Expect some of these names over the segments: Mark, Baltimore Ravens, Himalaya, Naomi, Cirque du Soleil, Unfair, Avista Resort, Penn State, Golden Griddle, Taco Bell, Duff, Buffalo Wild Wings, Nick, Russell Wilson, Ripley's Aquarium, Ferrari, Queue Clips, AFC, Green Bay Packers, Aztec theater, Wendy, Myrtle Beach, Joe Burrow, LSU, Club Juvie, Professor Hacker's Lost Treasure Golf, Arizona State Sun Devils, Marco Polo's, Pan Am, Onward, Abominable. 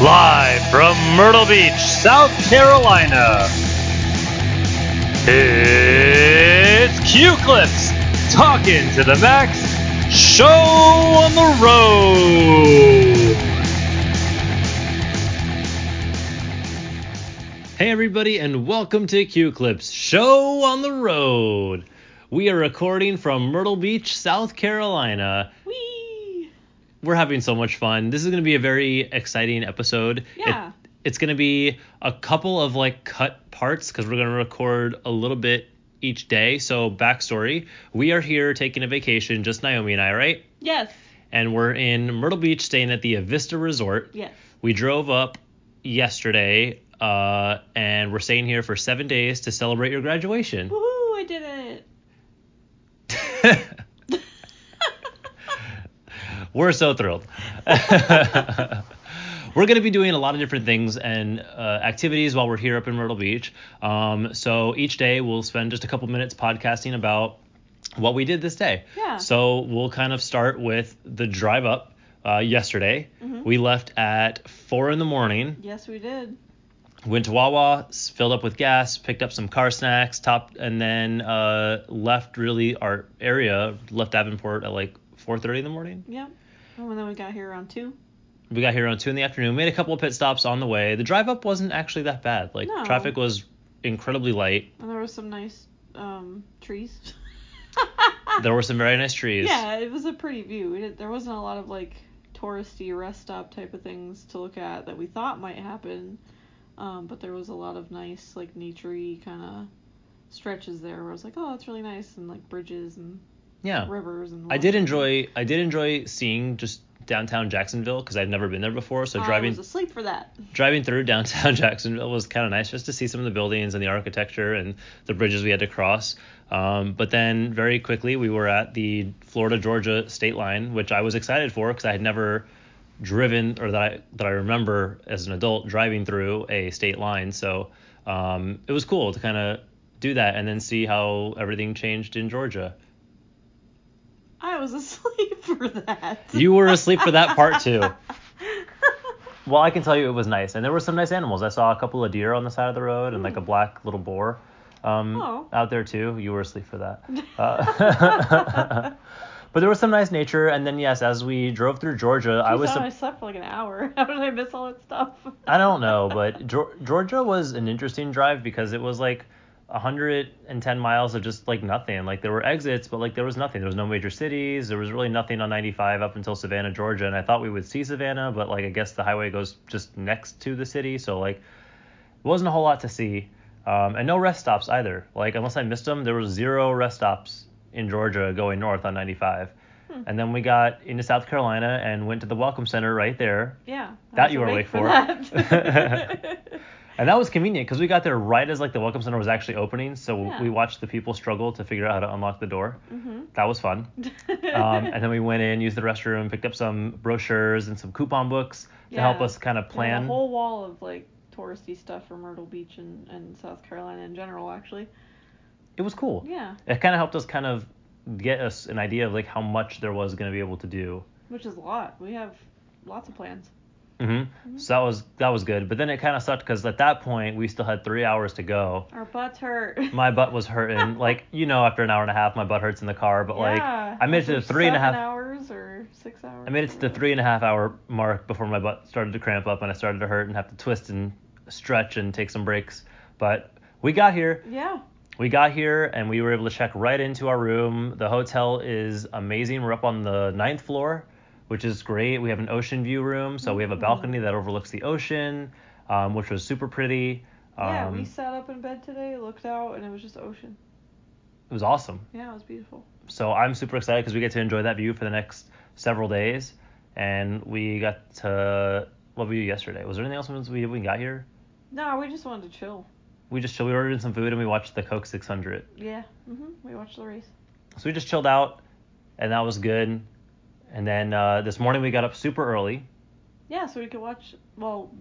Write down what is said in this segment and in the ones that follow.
Live from Myrtle Beach, South Carolina, it's Queue Clips, talking to the Max, show on the road. Hey everybody and welcome to Queue Clips, show on the road. We are recording from Myrtle Beach, South Carolina. Whee! We're having so much fun. This is going to be a very exciting episode. Yeah. It's going to be a couple of like cut parts because we're going to record a little bit each day. So backstory, we are here taking a vacation, just Naomi and I, right? Yes. And we're in Myrtle Beach staying at the Avista Resort. Yes. We drove up yesterday and we're staying here for 7 days to celebrate your graduation. Woohoo, I did it. We're so thrilled. We're going to be doing a lot of different things and activities while we're here up in Myrtle Beach. So each day we'll spend just a couple minutes podcasting about what we did this day. Yeah. So we'll kind of start with the drive up yesterday. Mm-hmm. We left at 4 in the morning. Yes, we did. Went to Wawa, filled up with gas, picked up some car snacks, and then left Aventport at like 4:30 in the morning. Yeah. And then we got here around 2. We got here around 2 in the afternoon. Made a couple of pit stops on the way. The drive up wasn't actually that bad. Traffic was incredibly light. And there were some nice trees. There were some very nice trees. Yeah, it was a pretty view. There wasn't a lot of like touristy rest stop type of things to look at that we thought might happen. But there was a lot of nice like naturey kind of stretches there where I was like, oh, that's really nice, and like bridges and yeah. Rivers and I did enjoy seeing just downtown Jacksonville because I've never been there before. So I was asleep for that. Driving through downtown Jacksonville was kind of nice just to see some of the buildings and the architecture and the bridges we had to cross. But then very quickly we were at the Florida-Georgia state line, which I was excited for because I had never driven or that I remember as an adult driving through a state line. So it was cool to kind of do that and then see how everything changed in Georgia. I was asleep for that. You were asleep for that part too. Well, I can tell you it was nice. And there were some nice animals. I saw a couple of deer on the side of the road and like a black little boar out there too. You were asleep for that. But there was some nice nature. And then, yes, as we drove through Georgia, I slept for like an hour. How did I miss all that stuff? I don't know. But Georgia was an interesting drive because it was like 110 miles of just like nothing. Like there were exits, but like there was nothing. There was no major cities. There was really nothing on 95 up until Savannah, Georgia. And I thought we would see Savannah, but like I guess the highway goes just next to the city. So like it wasn't a whole lot to see. And no rest stops either. Like unless I missed them, there were 0 rest stops in Georgia going north on 95. And then we got into South Carolina and went to the Welcome Center right there. Yeah. That you were awake for. And that was convenient because we got there right as like the Welcome Center was actually opening. So we watched the people struggle to figure out how to unlock the door. Mm-hmm. That was fun. And then we went in, used the restroom, picked up some brochures and some coupon books to help us kind of plan. Yeah, a whole wall of like touristy stuff for Myrtle Beach and South Carolina in general, actually. It was cool. Yeah. It kind of helped us kind of get us an idea of like how much there was going to be able to do. Which is a lot. We have lots of plans. Mm-hmm. So that was good, but then it kind of sucked because at that point we still had 3 hours to go. Our butts hurt. My butt was hurting, like after an hour and a half, my butt hurts in the car. But I made it to the 3.5 hours or 6 hours. I made it to the 3.5 hour mark before my butt started to cramp up and I started to hurt and have to twist and stretch and take some breaks. But we got here. Yeah. We got here and we were able to check right into our room. The hotel is amazing. We're up on the 9th floor. Which is great. We have an ocean view room, so we have a balcony that overlooks the ocean, which was super pretty. Yeah, we sat up in bed today, looked out, and it was just ocean. It was awesome. Yeah, it was beautiful. So I'm super excited because we get to enjoy that view for the next several days. And we got to... What were you yesterday? Was there anything else we got here? No, we just wanted to chill. We just chilled. We ordered some food and we watched the Coke 600. Yeah, we watched the race. So we just chilled out, and that was good. And then this morning we got up super early. Yeah, so we could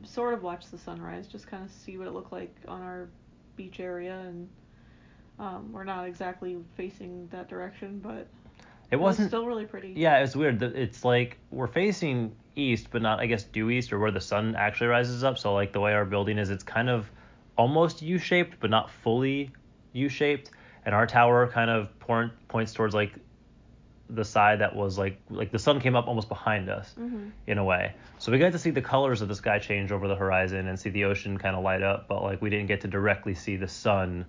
sort of watch the sunrise, just kind of see what it looked like on our beach area. And we're not exactly facing that direction, but... It was still really pretty. Yeah, it was weird. It's like we're facing east, but not, I guess, due east, or where the sun actually rises up. So, like, the way our building is, it's kind of almost U-shaped, but not fully U-shaped. And our tower kind of points towards, like, the side that was, like the sun came up almost behind us, mm-hmm. in a way. So we got to see the colors of the sky change over the horizon and see the ocean kind of light up. But, like, we didn't get to directly see the sun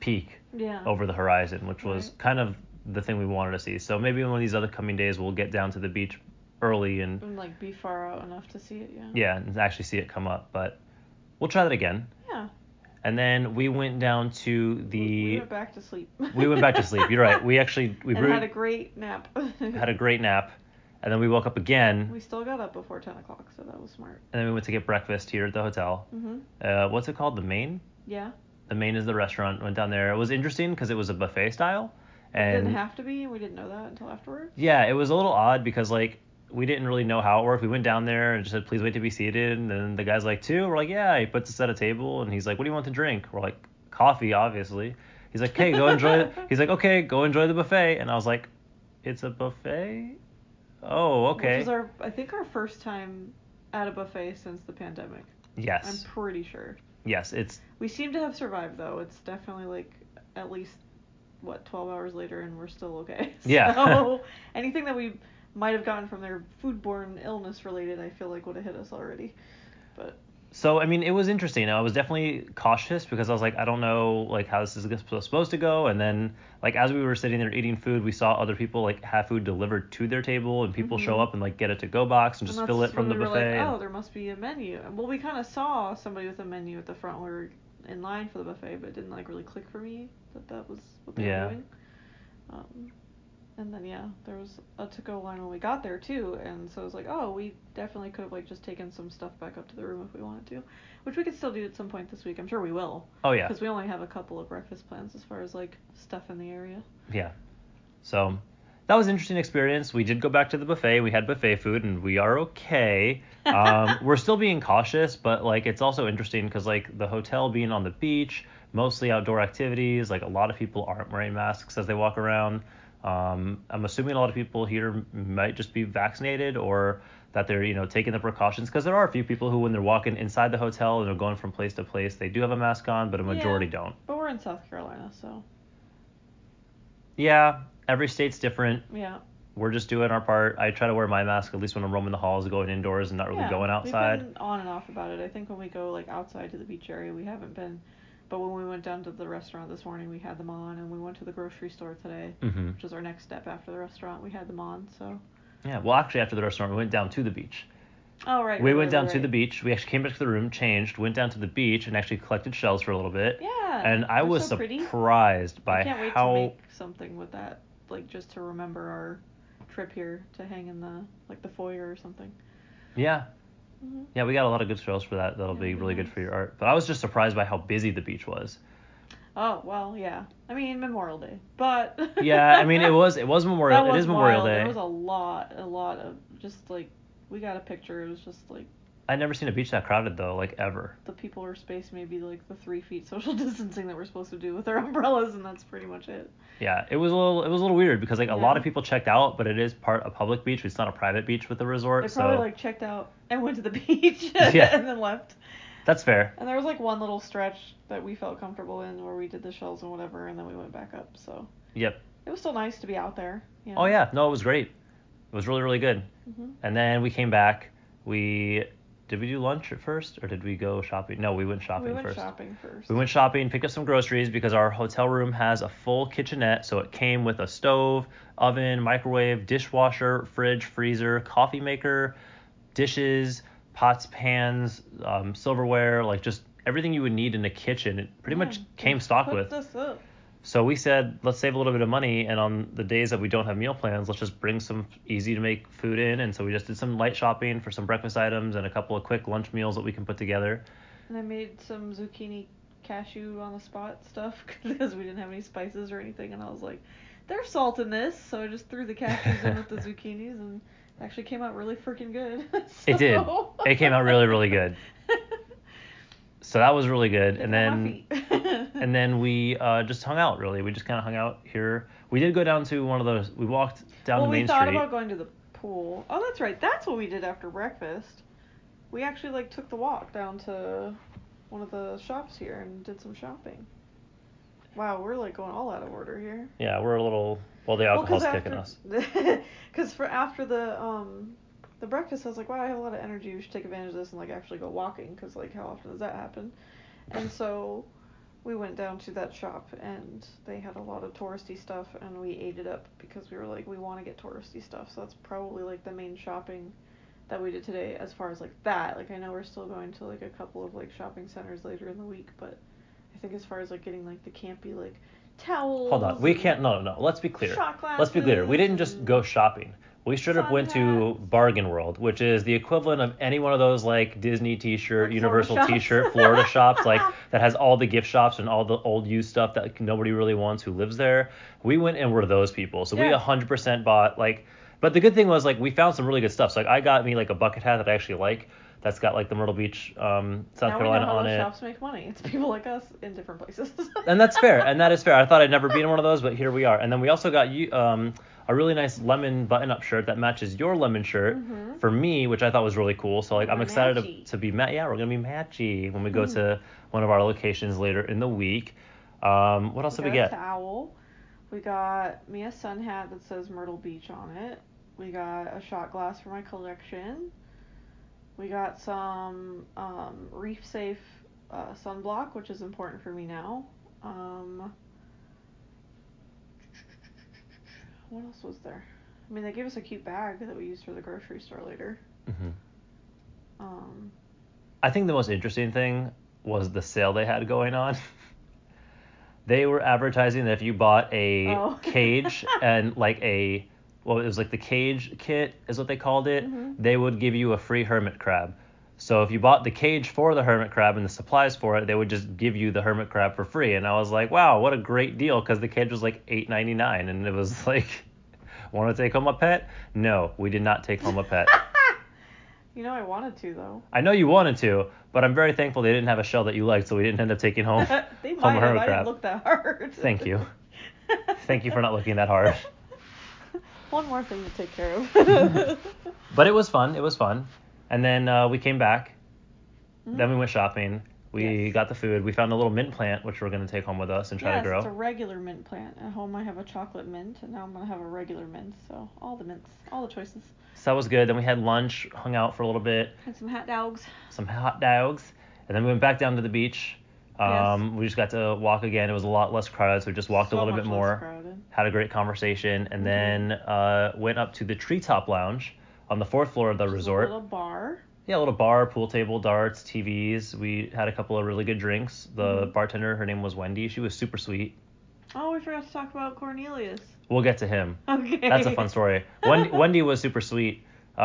peak over the horizon, which was kind of the thing we wanted to see. So maybe one of these other coming days we'll get down to the beach early and like be far out enough to see it, and actually see it come up. But we'll try that again. Yeah. And then we went down to we went back to sleep. We went back to sleep. You're right. We had a great nap. And then we woke up again. We still got up before 10 o'clock, so that was smart. And then we went to get breakfast here at the hotel. Mm-hmm. What's it called? The Main? Yeah. The Main is the restaurant. Went down there. It was interesting because it was a buffet style. And it didn't have to be. We didn't know that until afterwards. Yeah, it was a little odd because, like, we didn't really know how it worked. We went down there and just said, please wait to be seated. And then the guy's like, two? We're like, yeah. He puts us at a table, and he's like, what do you want to drink? We're like, coffee, obviously. He's like, hey, go enjoy it. He's like, okay, go enjoy the buffet. And I was like, it's a buffet? Oh, okay. Which is I think our first time at a buffet since the pandemic. Yes. I'm pretty sure. Yes, we seem to have survived, though. It's definitely, like, at least, 12 hours later, and we're still okay. Yeah. So anything that we might have gotten from their foodborne illness related, I feel like would have hit us already. But so, I mean, it was interesting. I was definitely cautious because I was like, I don't know, like, how this is supposed to go. And then, like, as we were sitting there eating food, we saw other people, like, have food delivered to their table, and people mm-hmm. show up and, like, get a to-go box and just fill it from the buffet. Like, oh, there must be a menu. Well, we kind of saw somebody with a menu at the front when we were in line for the buffet, but it didn't, like, really click for me that was what they were doing. And then, there was a to-go line when we got there, too. And so I was like, oh, we definitely could have, like, just taken some stuff back up to the room if we wanted to. Which we could still do at some point this week. I'm sure we will. Oh, yeah. Because we only have a couple of breakfast plans as far as, like, stuff in the area. Yeah. So that was an interesting experience. We did go back to the buffet. We had buffet food, and we are okay. We're still being cautious, but, like, it's also interesting because, like, the hotel being on the beach, mostly outdoor activities, like, a lot of people aren't wearing masks as they walk around. I'm assuming a lot of people here might just be vaccinated, or that they're, you know, taking the precautions, because there are a few people who, when they're walking inside the hotel and they're going from place to place, they do have a mask on, but a majority don't. But we're in South Carolina, so. Yeah, every state's different. Yeah. We're just doing our part. I try to wear my mask at least when I'm roaming the halls, going indoors, and not really going outside. We've been on and off about it. I think when we go, like, outside to the beach area, we haven't been. But when we went down to the restaurant this morning, we had them on, and we went to the grocery store today, mm-hmm. which is our next step after the restaurant. We had them on, so. Yeah, well, actually, after the restaurant, we went down to the beach. Oh, right. We went down to the beach. We actually came back to the room, changed, went down to the beach, and actually collected shells for a little bit. Yeah. And I was so surprised by how. I can't wait to make something with that, like, just to remember our trip here, to hang in the, like, the foyer or something. Yeah. Yeah, we got a lot of good shells for that. That'll be really good for your art. But I was just surprised by how busy the beach was. Oh, well, yeah. I mean, Memorial Day, but. Yeah, I mean, it was Memorial. That was Memorial Day. There was a lot of just, like, we got a picture. It was just like. I'd never seen a beach that crowded, though, like, ever. The people were spaced maybe, like, the 3 feet social distancing that we're supposed to do with our umbrellas, and that's pretty much it. Yeah, it was a little weird because, like, a lot of people checked out, but it is part a public beach. It's not a private beach with the resort. They probably, like, checked out and went to the beach and then left. That's fair. And there was, like, one little stretch that we felt comfortable in where we did the shells and whatever, and then we went back up, so. Yep. It was still nice to be out there. Yeah. Oh, yeah. No, it was great. It was really, really good. Mm-hmm. And then we came back. Did we do lunch at first, or did we go shopping? No, we went shopping first. We went shopping, picked up some groceries, because our hotel room has a full kitchenette, so it came with a stove, oven, microwave, dishwasher, fridge, freezer, coffee maker, dishes, pots, pans, silverware, like, just everything you would need in a kitchen. It pretty much came stocked with. This up. So we said, let's save a little bit of money, and on the days that we don't have meal plans, let's just bring some easy-to-make food in. And so we just did some light shopping for some breakfast items and a couple of quick lunch meals that we can put together. And I made some zucchini cashew on-the-spot stuff because we didn't have any spices or anything, and I was like, there's salt in this, so I just threw the cashews in with the zucchinis, and it actually came out really freaking good. So. It did. It came out really, really good. So that was really good. And then And then we just hung out, really. We just kind of hung out here. We did go down to one of those. We walked down to Main Street. Well, we thought about going to the pool. Oh, that's right. That's what we did after breakfast. We actually, like, took the walk down to one of the shops here and did some shopping. Wow, we're, like, going all out of order here. Yeah, we're a little... Well, the alcohol's kicking us. Because for after the breakfast, I was like, wow, I have a lot of energy. We should take advantage of this and, like, actually go walking. Because, like, how often does that happen? And so we went down to that shop, and they had a lot of touristy stuff, and we ate it up because we were like, we want to get touristy stuff. So that's probably, like, the main shopping that we did today as far as, like, that. Like, I know we're still going to, like, a couple of, like, shopping centers later in the week, but I think as far as, like, getting, like, the campy, like, towels. Hold on. We can't. No. Let's be clear. Shot glasses. Let's be clear. We didn't just go shopping. We straight up went to Bargain World, which is the equivalent of any one of those, like, Disney T-shirt, like Universal T-shirt, Florida shops, like, that has all the gift shops and all the old used stuff that, like, nobody really wants who lives there. We went and were those people. So we 100% bought, like, but the good thing was, like, we found some really good stuff. So, like, I got me, like, a bucket hat that I actually like. That's got, like, the Myrtle Beach, South Carolina on it. Now we know how those shops make money. It's people like us in different places. And that's fair. And that is fair. I thought I'd never be in one of those, but here we are. And then we also got a really nice lemon button-up shirt that matches your lemon shirt for me, which I thought was really cool. So, like, I'm excited to be matchy. Yeah, we're going to be matchy when we go to one of our locations later in the week. What else did we get? We got a towel. We got me a sun hat that says Myrtle Beach on it. We got a shot glass for my collection. We got some reef safe sunblock, which is important for me now. What else was there? I mean, they gave us a cute bag that we used for the grocery store later. I think the most interesting thing was the sale they had going on. They were advertising that if you bought a cage and, like, a... Well, it was like the cage kit is what they called it. They would give you a free hermit crab. So if you bought the cage for the hermit crab and the supplies for it, they would just give you the hermit crab for free. And I was like, wow, what a great deal, because the cage was like $8.99. And it was like, want to take home a pet? No, we did not take home a pet. You know, I wanted to, though. I know you wanted to, but I'm very thankful they didn't have a shell that you liked, so we didn't end up taking home they might home a hermit crab. I didn't look that hard. Thank you. Thank you for not looking that hard. One more thing to take care of. But it was fun. And then we came back. Then we went shopping. We got the food. We found a little mint plant, which we're going to take home with us and try to grow. It's a regular mint plant. At home I have a chocolate mint, and now I'm going to have a regular mint. So all the mints, all the choices. So that was good. Then we had lunch, hung out for a little bit. Had some hot dogs. And then we went back down to the beach. We just got to walk again. It was a lot less crowded, so we just walked a little bit more, had a great conversation, and then went up to the Treetop Lounge on the fourth floor of the resort. A little bar, pool table, darts, TVs. We had a couple of really good drinks. The bartender, her name was Wendy. She was super sweet. Oh, we forgot to talk about Cornelius. We'll get to him. Okay. That's a fun story. Wendy was super sweet. A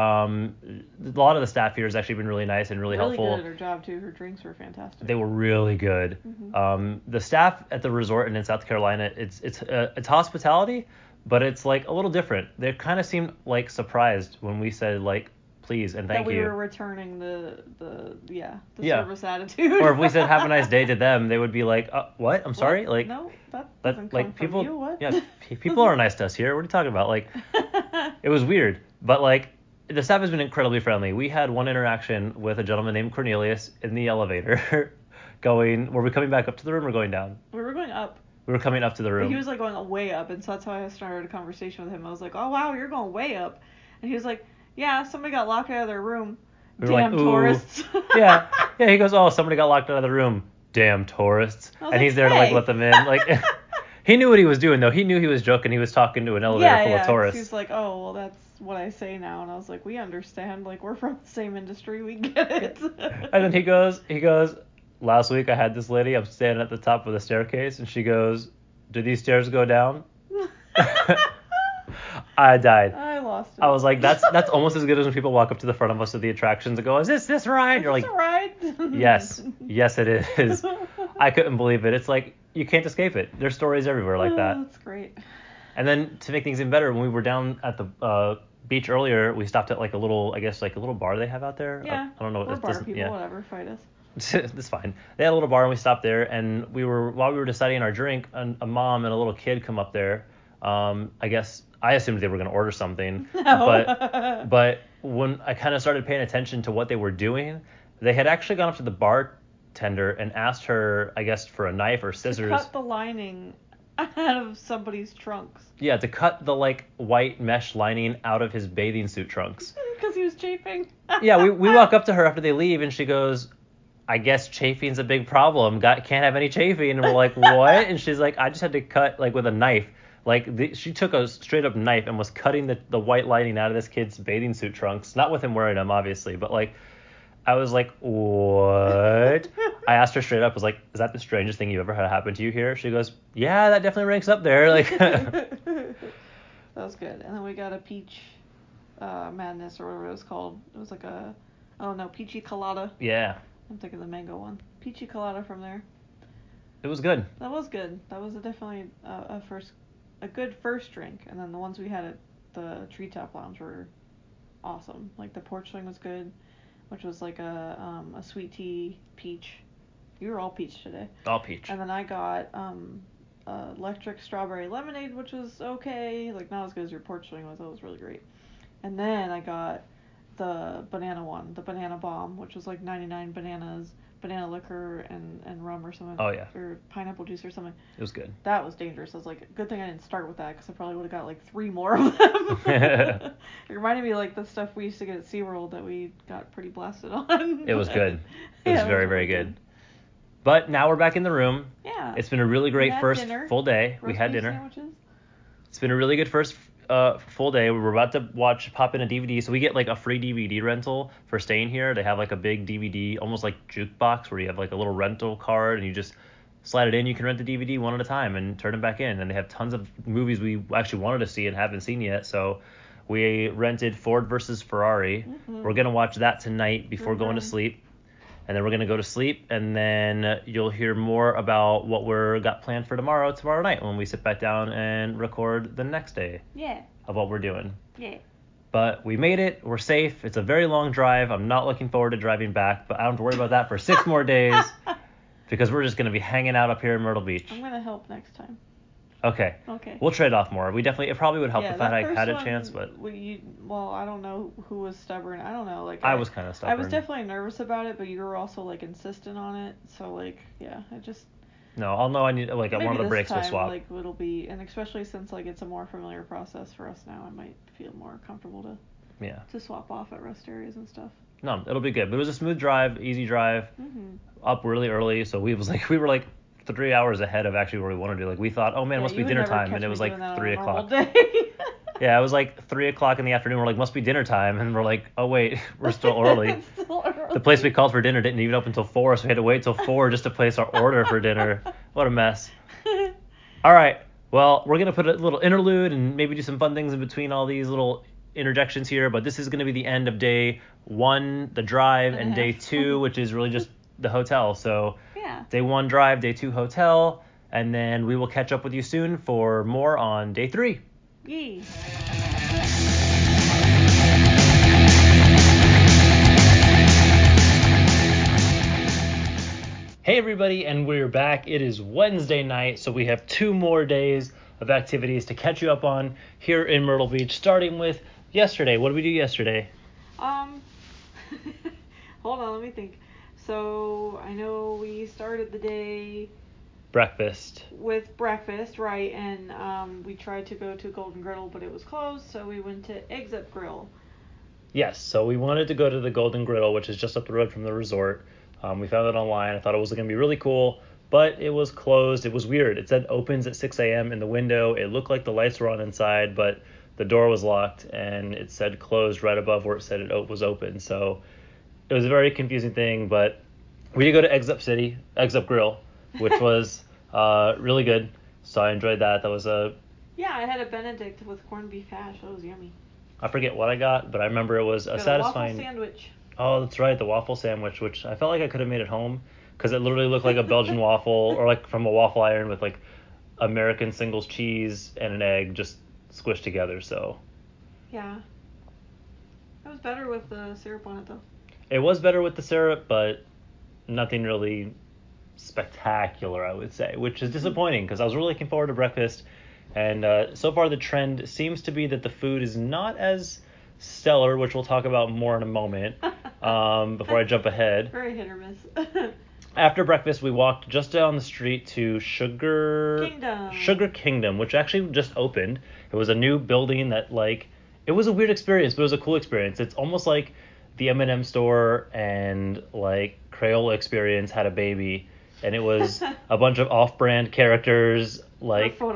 lot of the staff here has actually been really nice and really helpful. Really good at her job too. Her drinks were fantastic. They were really good. The staff at the resort and in South Carolina, it's hospitality, but it's like a little different. They kind of seemed like surprised when we said, like, please and thank you. That we were returning the service attitude. Or if we said have a nice day to them, they would be like, what? I'm sorry. Like, no, that doesn't come from people, you. What? Yeah, people are nice to us here. What are you talking about? Like, it was weird, but like. The staff has been incredibly friendly. We had one interaction with a gentleman named Cornelius in the elevator. Were we coming back up to the room or going down? We were going up. We were coming up to the room. But he was, like, going way up, and so that's how I started a conversation with him. I was like, oh, wow, you're going way up. And he was like, yeah, somebody got locked out of their room. We were damn like, tourists. Yeah, he goes, oh, somebody got locked out of their room. Damn tourists. And like, he's there to, like, let them in. Like... He knew what he was doing, though. He knew he was joking. He was talking to an elevator full of tourists. He's like, oh, well, that's what I say now. And I was like, we understand. Like, we're from the same industry. We get it. And then he goes, last week I had this lady. I'm standing at the top of the staircase. And she goes, do these stairs go down? I died. I lost it. I was like, that's almost as good as when people walk up to the front of us at the attractions and go, is this ride? You're like, a ride? Yes, it is. I couldn't believe it. It's like, you can't escape it. There's stories everywhere like that. That's great. And then to make things even better, when we were down at the beach earlier, we stopped at like a little bar they have out there. Yeah. I don't know. We're bar people, whatever, fight us. It's fine. They had a little bar and we stopped there, and we were, while we were deciding our drink, a mom and a little kid come up there. I assumed they were going to order something, but when I kind of started paying attention to what they were doing, they had actually gone up to the bartender and asked her, I guess, for a knife or scissors. To cut the lining out of somebody's trunks. Yeah, to cut the, like, white mesh lining out of his bathing suit trunks. Because he was chafing. Yeah, we walk up to her after they leave, and she goes, I guess chafing's a big problem. Can't have any chafing. And we're like, what? And she's like, I just had to cut, like, with a knife. Like, she took a straight-up knife and was cutting the white lining out of this kid's bathing suit trunks. Not with him wearing them, obviously, but, like, I was like, what? I asked her straight up, I was like, is that the strangest thing you ever had happen to you here? She goes, yeah, that definitely ranks up there. Like, that was good. And then we got a peach madness, or whatever it was called. It was like a, oh, no, peachy colada. Yeah. I'm thinking the mango one. Peachy colada from there. It was good. That was good. That was definitely a good first drink, and then the ones we had at the Treetop Lounge were awesome. Like, the porch swing was good, which was like a sweet tea peach. You were all peach today. All peach. And then I got electric strawberry lemonade, which was okay. Like, not as good as your porch swing was. That was really great. And then I got the banana one, the banana bomb, which was like 99 bananas, banana liquor, and rum or something. Oh, yeah. Or pineapple juice or something. It was good. That was dangerous. I was like, good thing I didn't start with that, because I probably would have got like three more of them. It reminded me like the stuff we used to get at SeaWorld that we got pretty blasted on. It was good. It was very, very good. But now we're back in the room. Yeah. It's been a really great first full day. We had dinner. Sandwiches. It's been a really good first full day. We were about to pop in a DVD, so we get like a free DVD rental for staying here. They have like a big DVD, almost like jukebox, where you have like a little rental card and you just slide it in. You can rent the DVD one at a time and turn it back in, and they have tons of movies we actually wanted to see and haven't seen yet. So we rented Ford versus Ferrari. Mm-hmm. We're gonna watch that tonight before going to sleep, and then we're gonna go to sleep, and then you'll hear more about what we're got planned for tomorrow night when we sit back down and record the next day. Yeah. Of what we're doing. Yeah. But we made it. We're safe. It's a very long drive. I'm not looking forward to driving back, but I don't have to worry about that for 6 more days, because we're just gonna be hanging out up here in Myrtle Beach. I'm gonna help next time. Okay. We'll trade off more. We definitely. It probably would help if I had a chance, but. Well, I don't know who was stubborn. I don't know. Like. I was kind of stubborn. I was definitely nervous about it, but you were also like insistent on it. So like, yeah, I just. No, I'll know. I need like one of the breaks we'll swap. Like, it'll be, and especially since like it's a more familiar process for us now, I might feel more comfortable to. Yeah. To swap off at rest areas and stuff. No, it'll be good. But it was a smooth drive, easy drive. Mm-hmm. Up really early, so we were like. 3 hours ahead of actually where we wanted to do. Like, we thought, oh man, must be dinner time, and it was like 3 o'clock. Yeah, it was like 3 o'clock in the afternoon. We're like, must be dinner time, and we're like, oh wait, we're still early. It's still early. The place we called for dinner didn't even open until 4, so we had to wait till 4 just to place our order for dinner. What a mess. All right, well, we're gonna put a little interlude and maybe do some fun things in between all these little interjections here, but this is gonna be the end of day 1, the drive, and day 2, which is really just the hotel. So. Yeah. Day 1 drive, day 2 hotel, and then we will catch up with you soon for more on day 3. Yay. Hey everybody, and we're back. It is Wednesday night, so we have 2 more days of activities to catch you up on here in Myrtle Beach, starting with yesterday. What did we do yesterday? Hold on, let me think. So, I know we started the day... With breakfast, right, and we tried to go to Golden Griddle, but it was closed, so we went to Eggs Up Grill. Yes, so we wanted to go to the Golden Griddle, which is just up the road from the resort. We found it online. I thought it was going to be really cool, but it was closed. It was weird. It said opens at 6 a.m. in the window. It looked like the lights were on inside, but the door was locked, and it said closed right above where it said it was open, so... It was a very confusing thing, but we did go to Eggs Up Grill, which was really good. So I enjoyed that. That was a... Yeah, I had a Benedict with corned beef hash. That was yummy. I forget what I got, but I remember it was a satisfying... waffle sandwich. Oh, that's right, the waffle sandwich, which I felt like I could have made at home, because it literally looked like a Belgian waffle, or like from a waffle iron with like American singles cheese and an egg just squished together, so... Yeah. It was better with the syrup on it, though. It was better with the syrup, but nothing really spectacular, I would say, which is disappointing because I was really looking forward to breakfast. And so far the trend seems to be that the food is not as stellar, which we'll talk about more in a moment, before I jump ahead. Very hit or miss. After breakfast, we walked just down the street to Sugar Kingdom, which actually just opened. It was a new building that, like, it was a weird experience, but it was a cool experience. It's almost like the M&M store and, like, Crayola Experience had a baby, and it was a bunch of off-brand characters, like, for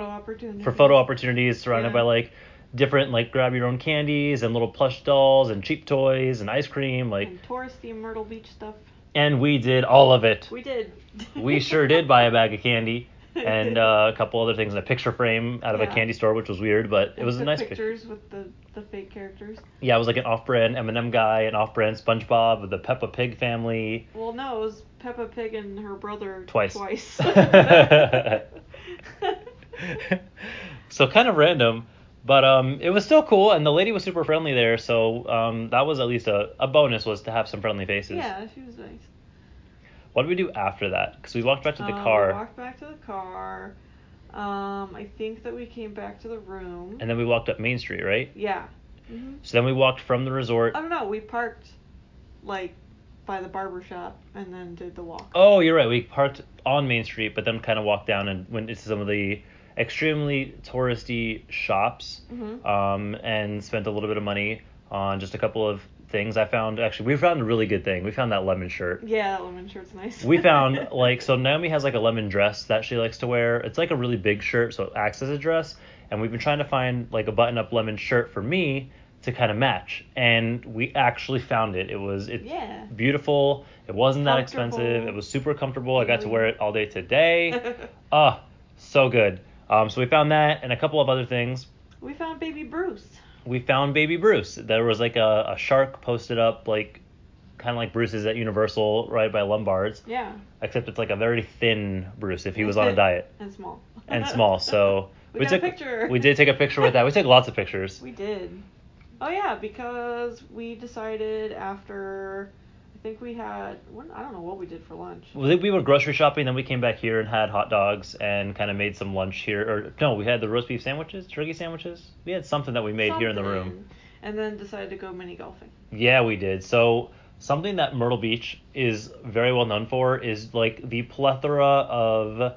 photo opportunities surrounded by, like, different, like, grab-your-own candies and little plush dolls and cheap toys and ice cream, like, and touristy and Myrtle Beach stuff. And we did all of it. We did. We sure did buy a bag of candy and a couple other things in a picture frame out of a candy store, which was weird, but it was a nice pictures with the fake characters. Yeah, it was like an off-brand M&M guy, an off-brand SpongeBob with the Peppa Pig family. Well, no, it was Peppa Pig and her brother twice. So kind of random, but it was still cool, and the lady was super friendly there, so that was at least a bonus, was to have some friendly faces. Yeah, she was nice. What did we do after that? Because we walked back to the car. We walked back to the car. I think that we came back to the room. And then we walked up Main Street, right? Yeah. Mm-hmm. So then we walked from the resort. I don't know. We parked, like, by the barber shop and then did the walk. Oh, you're right. We parked on Main Street, but then kind of walked down and went into some of the extremely touristy shops, and spent a little bit of money on just a couple of things. We found a really good thing. We found that lemon shirt. Yeah, that lemon shirt's nice. We found, like, so Naomi has, like, a lemon dress that she likes to wear. It's like a really big shirt, so it acts as a dress, and we've been trying to find, like, a button-up lemon shirt for me to kind of match, and we actually found it. It's beautiful. It wasn't that expensive. It was super comfortable. I got to wear it all day today. Oh, so good. So we found that and a couple of other things. We found Baby Bruce. There was, like, a shark posted up, like, kind of like Bruce's at Universal, right, by Lombard's. Yeah. Except it's, like, a very thin Bruce if he was on a diet. And small. So we took a picture. We did take a picture with that. We took lots of pictures. We did. Oh, yeah, because we decided after... I think we had, I don't know what we did for lunch. We were grocery shopping, then we came back here and had hot dogs and kind of made some lunch here. Or no, we had the roast beef sandwiches, turkey sandwiches. We had something that we made here in the room. And then decided to go mini golfing. Yeah, we did. So something that Myrtle Beach is very well known for is, like, the plethora of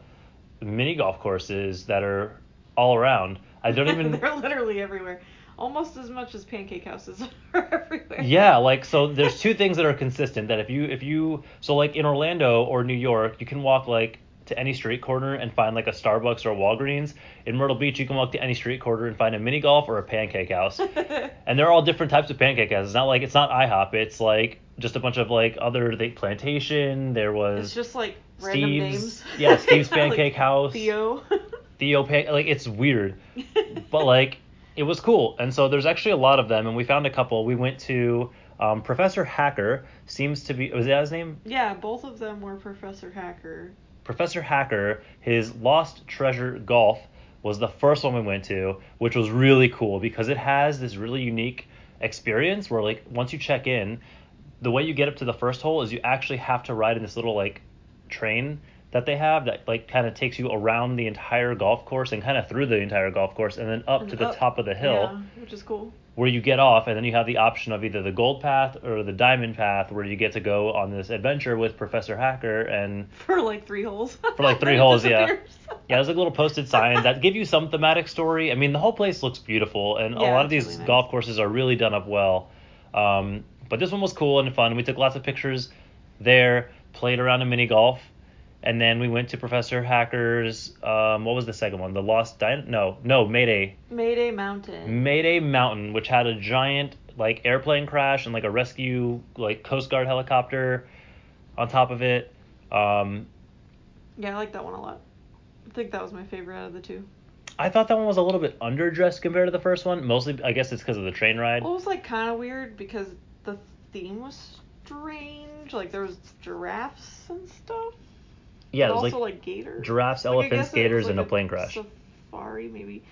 mini golf courses that are all around. I don't even... They're literally everywhere. Almost as much as pancake houses are everywhere. Yeah, like, so there's two things that are consistent, that if you so, like, in Orlando or New York, you can walk, like, to any street corner and find, like, a Starbucks or a Walgreens. In Myrtle Beach, you can walk to any street corner and find a mini golf or a pancake house. And they're all different types of pancake houses. It's not IHOP. It's, like, just a bunch of, like, other, like, Plantation. There was... It's just, like, random names. Yeah, Steve's Pancake House. Theo Pancake... Like, it's weird. But, like... It was cool, and so there's actually a lot of them, and we found a couple. We went to Professor Hacker, seems to be... Was that his name? Yeah, both of them were Professor Hacker. Professor Hacker, his Lost Treasure Golf was the first one we went to, which was really cool because it has this really unique experience where, like, once you check in, the way you get up to the first hole is you actually have to ride in this little, like, train that they have that, like, kind of takes you around the entire golf course and kind of through the entire golf course and then up to the top of the hill, which is cool, where you get off, and then you have the option of either the gold path or the diamond path, where you get to go on this adventure with Professor Hacker and for like three holes. Yeah, there's, like, little posted signs that give you some thematic story. I mean, the whole place looks beautiful, and a lot of these really golf courses are really done up well, but this one was cool and fun. We took lots of pictures there, played around in mini golf. And then we went to Professor Hacker's, what was the second one? The Lost Mayday. Mayday Mountain, which had a giant, like, airplane crash and, like, a rescue, like, Coast Guard helicopter on top of it. Yeah, I like that one a lot. I think that was my favorite out of the two. I thought that one was a little bit underdressed compared to the first one. Mostly, I guess it's because of the train ride. Well, it was, like, kind of weird because the theme was strange. Like, there was giraffes and stuff. Yeah, there's also, like, gators. Giraffes, elephants, gators, and a plane crash. Safari, maybe.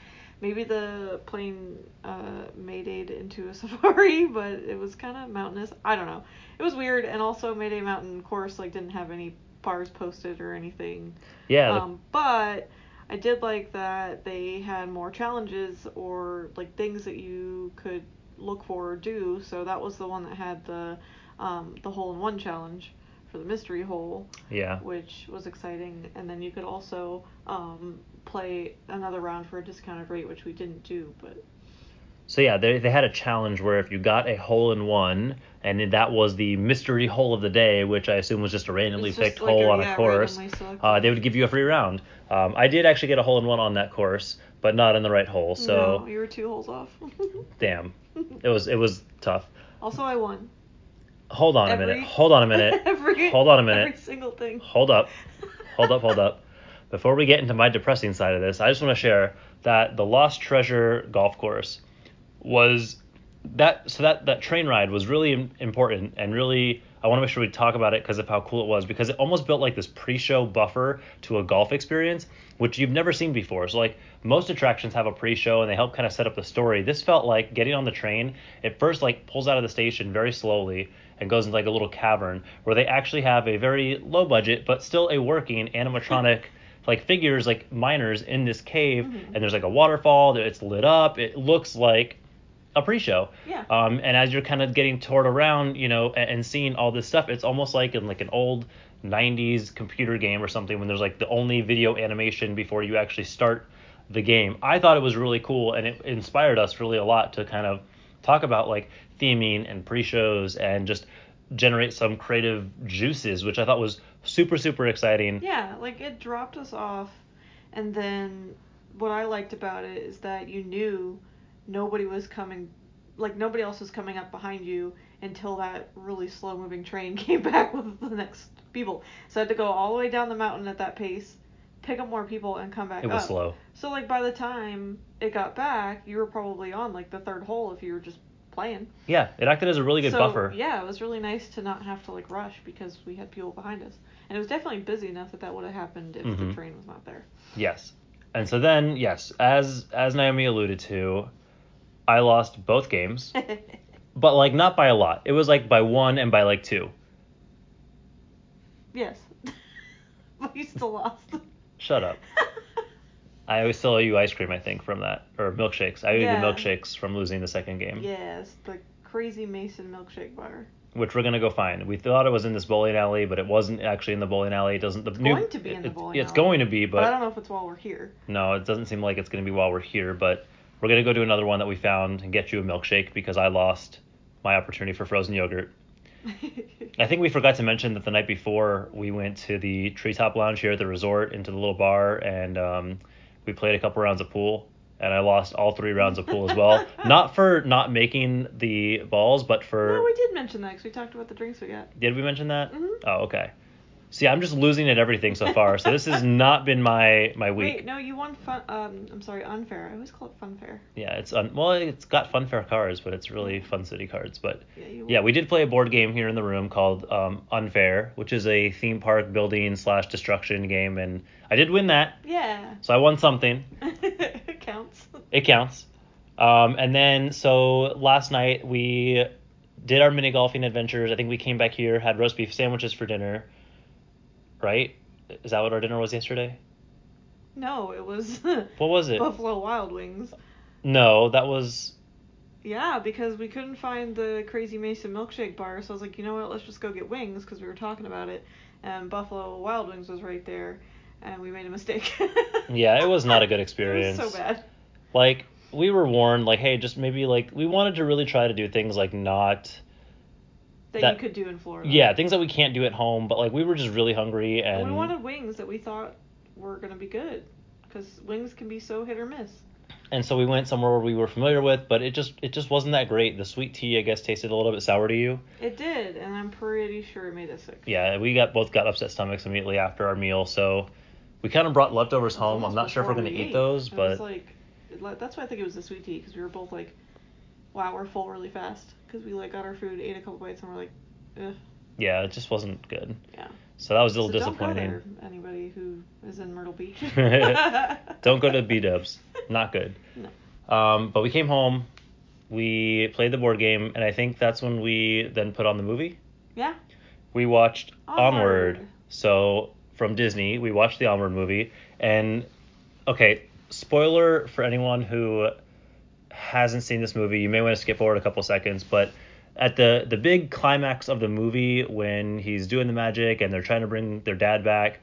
Maybe the plane Maydayed into a safari, but it was kind of mountainous. I don't know. It was weird, and also Mayday Mountain course like didn't have any bars posted or anything. Yeah. But I did like that they had more challenges or like things that you could look for or do. So that was the one that had the hole-in-one challenge for the mystery hole. Yeah. Which was exciting, and then you could also play another round for a discounted rate, which we didn't do, but so yeah, they had a challenge where if you got a hole in one, and that was the mystery hole of the day, which I assume was just a randomly picked like hole on a course, they would give you a free round. I did actually get a hole in one on that course, but not in the right hole. So no, you were two holes off. Damn, it was tough. Also, I won. Hold on a minute. Hold up. Before we get into my depressing side of this, I just want to share that the Lost Treasure Golf Course was that train ride was really important, and really I want to make sure we talk about it because of how cool it was, because it almost built like this pre-show buffer to a golf experience, which you've never seen before. So like most attractions have a pre-show and they help kind of set up the story. This felt like getting on the train. It first like pulls out of the station very slowly and goes into like a little cavern where they actually have a very low budget but still a working animatronic like figures, like miners in this cave, and there's like a waterfall, it's lit up, it looks like a pre-show. Yeah. And as you're kind of getting toured around, you know, and seeing all this stuff, it's almost like in like an old 90s computer game or something when there's like the only video animation before you actually start the game. I thought it was really cool, and it inspired us really a lot to kind of talk about like theming and pre-shows and just generate some creative juices, which I thought was super, super exciting. Yeah, like it dropped us off, and then what I liked about it is that you knew nobody was coming, like nobody else was coming up behind you until that really slow moving train came back with the next people. So I had to go all the way down the mountain at that pace, pick up more people, and come back up. It was slow. So like by the time it got back, you were probably on like the third hole if you were just playing. Yeah, it acted as a really good buffer. Yeah, it was really nice to not have to like rush because we had people behind us, and it was definitely busy enough that would have happened if the train was not there. Yes. And so then, yes, as Naomi alluded to, I lost both games, but like not by a lot. It was like by one and by like two. Yes, but you still lost. Shut up. I still owe you ice cream, I think, from that. Or milkshakes. I owe you the milkshakes from losing the second game. Yes, the Crazy Mason milkshake bar. Which we're going to go find. We thought it was in this bowling alley, but it wasn't actually in the bowling alley. It's going to be, but I don't know if it's while we're here. No, it doesn't seem like it's going to be while we're here, but we're going to go do another one that we found and get you a milkshake because I lost my opportunity for frozen yogurt. I think we forgot to mention that the night before we went to the Treetop Lounge here at the resort, into the little bar, and we played a couple rounds of pool, and I lost all three rounds of pool as well. Not for not making the balls, but for... No, we did mention that because we talked about the drinks we got. Did we mention that? Mm-hmm. Oh, okay. See, I'm just losing at everything so far, so this has not been my week. Wait, no, you won Unfair. I always call it Funfair. Yeah, it's got Funfair cards, but it's really Fun City cards. But yeah, we did play a board game here in the room called Unfair, which is a theme park building / destruction game, and I did win that. Yeah. So I won something. It counts. It counts. And then, so last night we did our mini golfing adventures. I think we came back here, had roast beef sandwiches for dinner. Right? Is that what our dinner was yesterday? No, it was... What was it? Buffalo Wild Wings. No, that was... Yeah, because we couldn't find the Crazy Mason milkshake bar, so I was like, you know what, let's just go get wings, because we were talking about it, and Buffalo Wild Wings was right there, and we made a mistake. Yeah, it was not a good experience. It was so bad. Like, we were warned, like, hey, just maybe, like, we wanted to really try to do things, like, not... That you could do in Florida. Yeah, things that we can't do at home, but like we were just really hungry and we wanted wings that we thought were going to be good because wings can be so hit or miss. And so we went somewhere where we were familiar with, but it just wasn't that great. The sweet tea, I guess, tasted a little bit sour to you. It did, and I'm pretty sure it made us sick. Yeah, we both got upset stomachs immediately after our meal, so we kind of brought leftovers home. I'm not sure if we're going to eat those, but was like that's why I think it was the sweet tea, because we were both like, wow, we're full really fast. Because we, like, got our food, ate a couple bites, and we're like, ugh. Yeah, it just wasn't good. Yeah. So that was a little disappointing. Don't go there, anybody who is in Myrtle Beach. Don't go to B-dubs. Not good. No. But we came home, we played the board game, and I think that's when we then put on the movie. Yeah. We watched Onward. So from Disney, we watched the Onward movie. And, okay, spoiler for anyone who hasn't seen this movie, you may want to skip forward a couple seconds, but at the big climax of the movie, when he's doing the magic and they're trying to bring their dad back,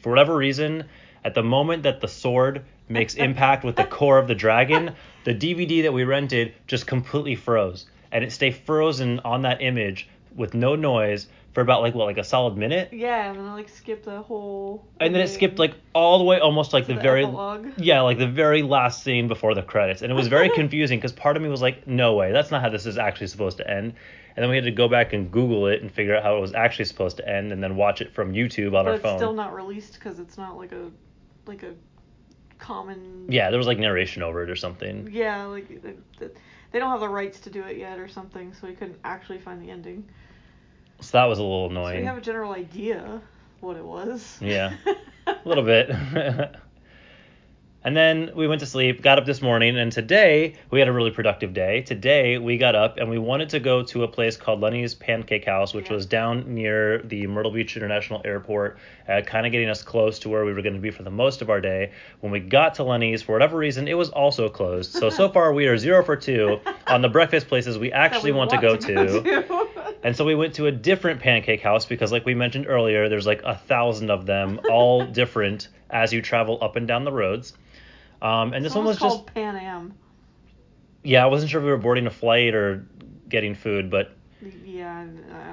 for whatever reason, at the moment that the sword makes impact with the core of the dragon, the DVD that we rented just completely froze. And it stayed frozen on that image with no noise for about, like a solid minute. Yeah, and then it, skipped the whole... And then it skipped, all the way, almost, the very... epilogue. Yeah, the very last scene before the credits. And it was very confusing, because part of me was like, no way, that's not how this is actually supposed to end. And then we had to go back and Google it and figure out how it was actually supposed to end, and then watch it from YouTube on our phone. But it's still not released, because it's not, like a common... Yeah, there was, narration over it or something. Yeah, they don't have the rights to do it yet or something, so we couldn't actually find the ending. So that was a little annoying. So you have a general idea what it was. Yeah, a little bit. And then we went to sleep, got up this morning, and today we had a really productive day. Today we got up and we wanted to go to a place called Lenny's Pancake House, which was down near the Myrtle Beach International Airport, kind of getting us close to where we were going to be for the most of our day. When we got to Lenny's, for whatever reason, it was also closed. So far we are 0 for 2 on the breakfast places we actually want to go to. And so we went to a different pancake house because, we mentioned earlier, there's 1,000 of them, all different as you travel up and down the roads. And this one was called Pan Am. Yeah, I wasn't sure if we were boarding a flight or getting food, but yeah,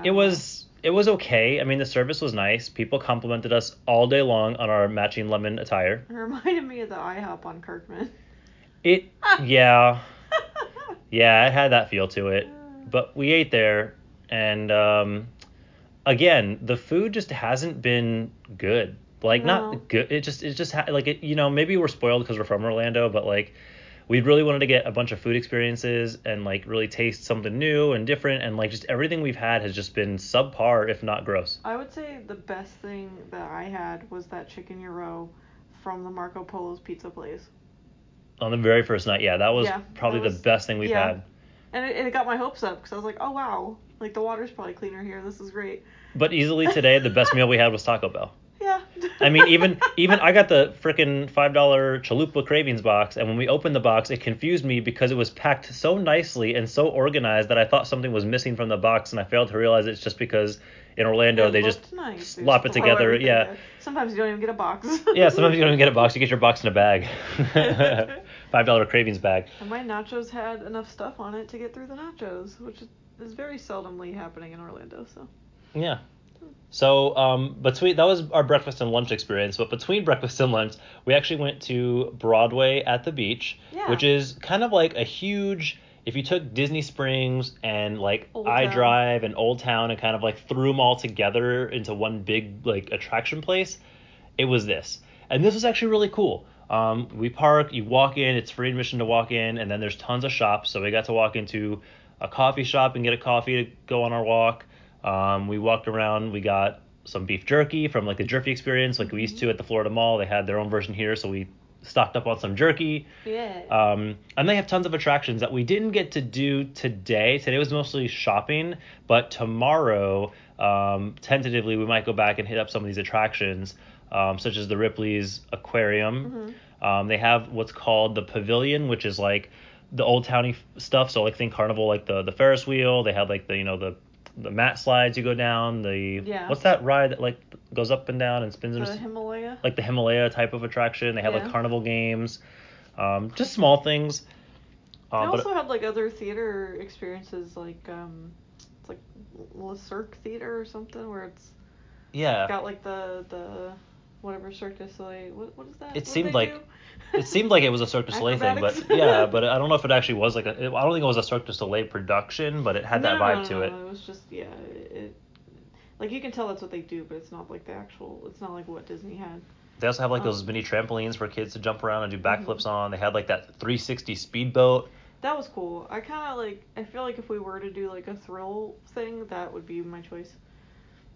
it was okay. I mean, the service was nice. People complimented us all day long on our matching lemon attire. It reminded me of the IHOP on Kirkman. Yeah, it had that feel to it. But we ate there. And, again, the food just hasn't been good. Not good. It just, maybe we're spoiled because we're from Orlando, but, we really wanted to get a bunch of food experiences and, really taste something new and different. And, just everything we've had has just been subpar, if not gross. I would say the best thing that I had was that chicken gyro from the Marco Polo's pizza place. On the very first night, yeah. That was probably the best thing we've had. And it got my hopes up because I was like, oh, wow. The water's probably cleaner here. This is great. But easily today, the best meal we had was Taco Bell. Yeah. I mean, even I got the frickin' $5 Chalupa Cravings box, and when we opened the box, it confused me because it was packed so nicely and so organized that I thought something was missing from the box, and I failed to realize it's just because in Orlando they just slop it together. Yeah. There. Sometimes you don't even get a box. Yeah, sometimes you don't even get a box. You get your box in a bag. $5 Cravings bag. And my nachos had enough stuff on it to get through the nachos, which is very seldomly happening in Orlando, so. Yeah. So, that was our breakfast and lunch experience, but between breakfast and lunch, we actually went to Broadway at the beach, which is kind of like a huge, if you took Disney Springs and, iDrive and Old Town and kind of, threw them all together into one big, attraction place, it was this. And this was actually really cool. We parked, you walk in, it's free admission to walk in, and then there's tons of shops, so we got to walk into a coffee shop and get a coffee to go on our walk. We walked around, we got some beef jerky from the jerky experience we used to at the Florida Mall. They had their own version here, so we stocked up on some jerky. Yeah. And they have tons of attractions that we didn't get to do today. Today was mostly shopping, but tomorrow, tentatively, we might go back and hit up some of these attractions, such as the Ripley's Aquarium. Mm-hmm. They have what's called the Pavilion, which is the old towny stuff, so think Carnival, the Ferris wheel. They had the the mat slides you go down. What's that ride that goes up and down and spins? The Himalaya. The Himalaya type of attraction. They had Carnival games, just small things. They also had other theater experiences it's Le Cirque theater or something where it's got the whatever Cirque du Soleil. What is that? It seemed like it was a Cirque du Soleil thing, but I don't know if it actually was I don't think it was a Cirque du Soleil production, but it had that vibe to it. No, it was just you can tell that's what they do, but it's not it's not what Disney had. They also have those mini trampolines for kids to jump around and do backflips on. They had that 360 speedboat. That was cool. I feel if we were to do a thrill thing, that would be my choice.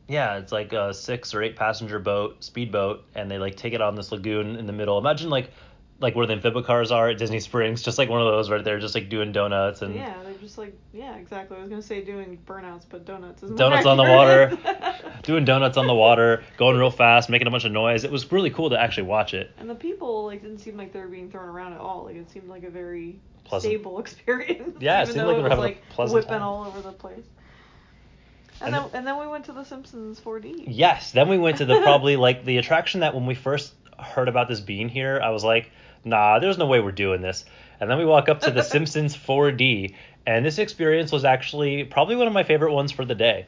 Yeah, it's like a 6 or 8 passenger boat, speedboat, and they like take it on this lagoon in the middle. Imagine like where the amphibicars are at Disney Springs, just like one of those right there, just like doing donuts and yeah, they're just like yeah, exactly. I was gonna say doing burnouts, but donuts isn't donuts on the water, doing donuts on the water, going real fast, making a bunch of noise. It was really cool to actually watch it. And the people like didn't seem like they were being thrown around at all. Like it seemed like a very pleasant, stable experience. Yeah, it seemed like they were having like a pleasant time. All over the place. And then we went to the Simpsons 4D. Yes, then we went to the probably like the attraction that when we first heard about this being here, I was like, nah, there's no way we're doing this. And then we walk up to the Simpsons 4D, and this experience was actually probably one of my favorite ones for the day.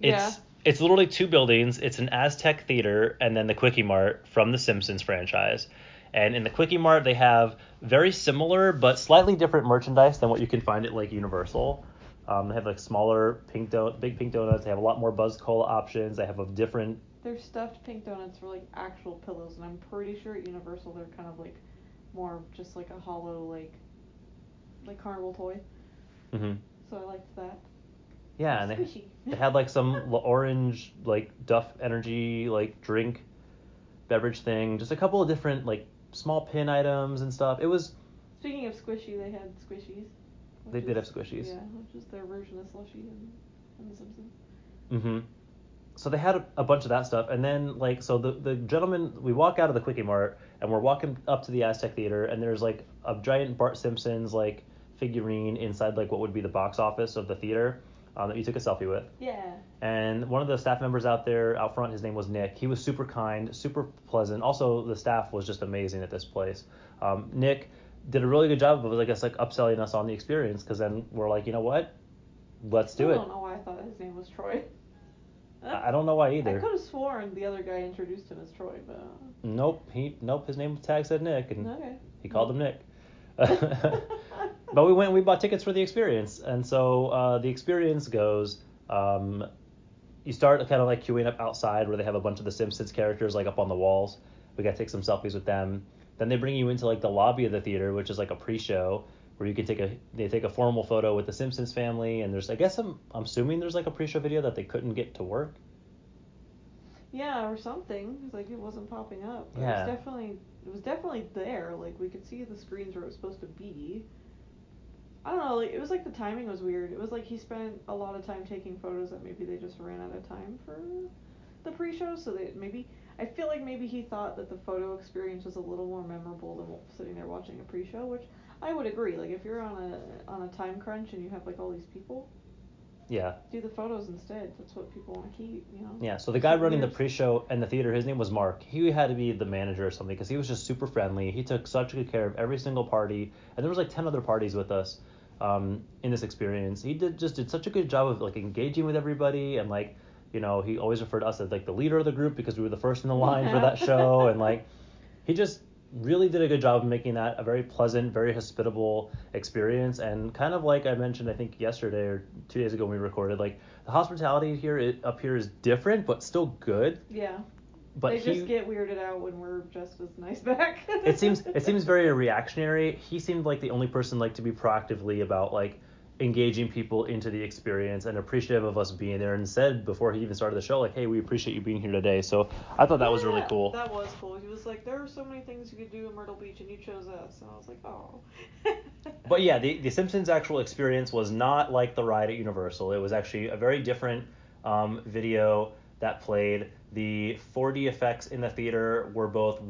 It's literally 2 buildings. It's an Aztec theater and then the Quickie Mart from the Simpsons franchise. And in the Quickie Mart, they have very similar but slightly different merchandise than what you can find at like Universal. They have like smaller big pink donuts. They have a lot more Buzz Cola options. They have a different. Their stuffed pink donuts were like actual pillows, and I'm pretty sure at Universal they're kind of like more just like a hollow like carnival toy. Mhm. So I liked that. Yeah, and they had like some orange like Duff Energy like drink beverage thing. Just a couple of different like small pin items and stuff. It was. Speaking of squishy, they had squishies. They did have squishies. Yeah, which is their version of slushy in The Simpsons. Mm-hmm. So they had a bunch of that stuff. And then, like, so the gentleman, we walk out of the Quickie Mart, and we're walking up to the Aztec Theater, and there's, like, a giant Bart Simpson's, like, figurine inside, like, what would be the box office of the theater that you took a selfie with. Yeah. And one of the staff members out there, out front, his name was Nick. He was super kind, super pleasant. Also, the staff was just amazing at this place. Nick did a really good job of, I guess, like, upselling us on the experience, because then we're like, you know what? Let's do it. I don't know why I thought his name was Troy. I don't know why either. I could have sworn the other guy introduced him as Troy, but... Nope, his name tag said Nick, and he called him Nick. But we went and we bought tickets for the experience, and so the experience goes... you start kind of, like, queuing up outside where they have a bunch of the Simpsons characters, like, up on the walls. We got to take some selfies with them. Then they bring you into like the lobby of the theater, which is like a pre-show where you can take a formal photo with the Simpsons family, and there's, I guess I'm assuming there's like a pre-show video that they couldn't get to work. Yeah, or something. It's like it wasn't popping up. But yeah. It was definitely there. Like we could see the screens where it was supposed to be. I don't know, like it was like the timing was weird. It was like he spent a lot of time taking photos that maybe they just ran out of time for the pre-show, so that I feel like maybe he thought that the photo experience was a little more memorable than sitting there watching a pre-show, which I would agree. Like, if you're on a time crunch and you have, like, all these people, yeah, do the photos instead. That's what people want to keep, you know? Yeah, so the guy running the pre-show and the theater, his name was Mark. He had to be the manager or something because he was just super friendly. He took such good care of every single party, and there was, like, 10 other parties with us in this experience. He did such a good job of, like, engaging with everybody and, like, you know, he always referred to us as, like, the leader of the group because we were the first in the line for that show. And, like, he just really did a good job of making that a very pleasant, very hospitable experience. And kind of like I mentioned, I think, yesterday or 2 days ago when we recorded, like, the hospitality up here is different but still good. Yeah. But they just get weirded out when we're just as nice back. It seems very reactionary. He seemed like the only person, like, to be proactively about, like, engaging people into the experience and appreciative of us being there, and said before he even started the show, like, hey, we appreciate you being here today. So I thought that was really cool. That was cool. He was like, there are so many things you could do in Myrtle Beach and you chose us. And I was like, oh. But yeah, the Simpsons actual experience was not like the ride at Universal. It was actually a very different video that played. The 4D effects in the theater were both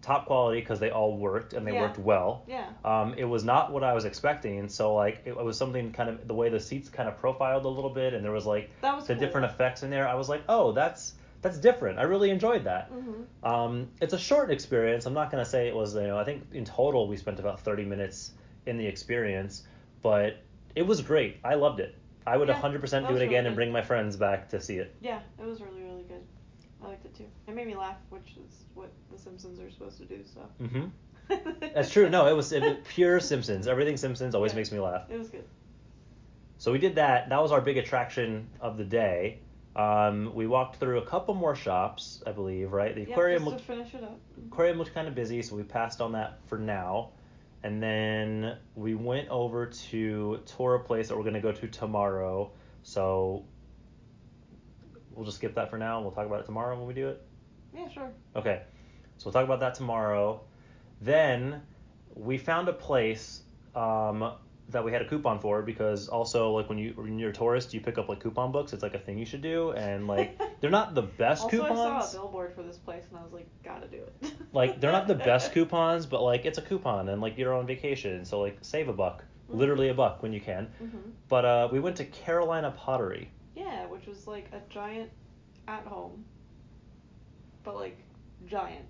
top quality because they all worked, and they worked well. Yeah. It was not what I was expecting, so like it was something kind of the way the seats kind of profiled a little bit, and there was like the different effects in there. I was like, oh, that's different. I really enjoyed that. Mm-hmm. It's a short experience. I'm not gonna say it was. You know, I think in total we spent about 30 minutes in the experience, but it was great. I loved it. I would 100% do it again and bring my friends back to see it. Yeah, it was really, really good. I liked it too. It made me laugh, which is what the Simpsons are supposed to do. So. Mm-hmm. That's true. No, it was pure Simpsons. Everything Simpsons always makes me laugh. It was good. So we did that. That was our big attraction of the day. We walked through a couple more shops, I believe, right? The aquarium just to finish it up. Aquarium looked kind of busy, so we passed on that for now. And then we went over to tour a place that we're going to go to tomorrow. So we'll just skip that for now. We'll talk about it tomorrow when we do it. Yeah, sure. Okay. So we'll talk about that tomorrow. Then we found a place that we had a coupon for, because also, like, when you're a tourist, you pick up, like, coupon books. It's, like, a thing you should do. And, like, they're not the best also, coupons. Also, I saw a billboard for this place, and I was like, gotta do it. Like, they're not the best coupons, but, like, it's a coupon, and, like, you're on vacation. So, like, save a buck. Mm-hmm. Literally a buck when you can. Mm-hmm. But we went to Carolina Pottery. Yeah, which was, like, a giant at-home. But, like, giant.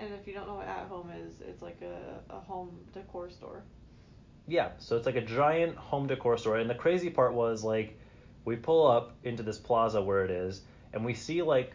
And if you don't know what At Home is, it's like a home decor store. Yeah, so it's like a giant home decor store. And the crazy part was, like, we pull up into this plaza where it is, and we see, like,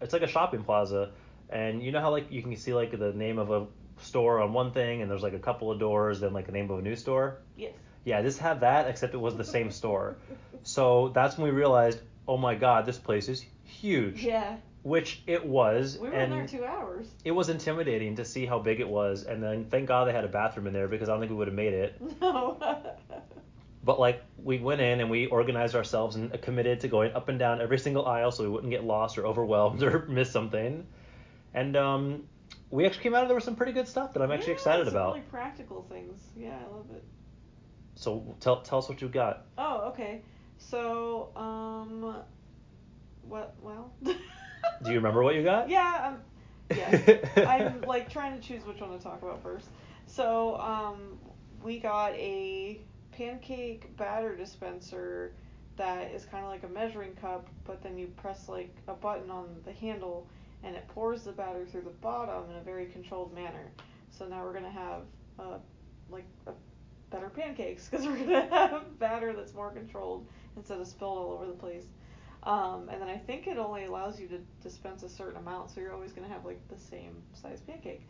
it's like a shopping plaza. And you know how, like, you can see, like, the name of a store on one thing, and there's, like, a couple of doors, then, like, the name of a new store? Yes. Yeah, this had that, except it was the same store. So that's when we realized, oh, my God, this place is huge. Yeah. Which it was. We were in there 2 hours. It was intimidating to see how big it was. And then thank God they had a bathroom in there, because I don't think we would have made it. No. But, like, we went in and we organized ourselves and committed to going up and down every single aisle so we wouldn't get lost or overwhelmed or miss something. And we actually came out of there with some pretty good stuff that I'm actually excited about. Really practical things. Yeah, I love it. So tell us what you got. Oh, okay. So, well... Do you remember what you got? Yeah. I'm, like, trying to choose which one to talk about first. So, we got a pancake batter dispenser that is kind of like a measuring cup, but then you press, like, a button on the handle, and it pours the batter through the bottom in a very controlled manner. So now we're going to have, better pancakes, because we're going to have batter that's more controlled instead of spilled all over the place. And then I think it only allows you to dispense a certain amount, so you're always going to have, like, the same size pancake.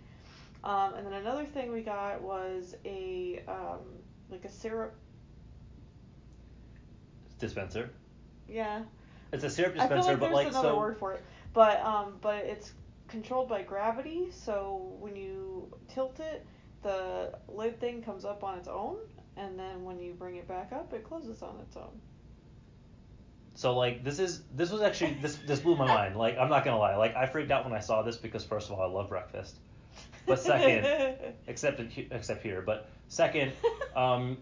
And then another thing we got was a syrup dispenser. Yeah. It's a syrup dispenser, I feel like, but, like, there's another word for it. But it's controlled by gravity, so when you tilt it, the lid thing comes up on its own, and then when you bring it back up, it closes on its own. So, like, this blew my mind. Like, I'm not going to lie. Like, I freaked out when I saw this because, first of all, I love breakfast. But second, except here, but second, when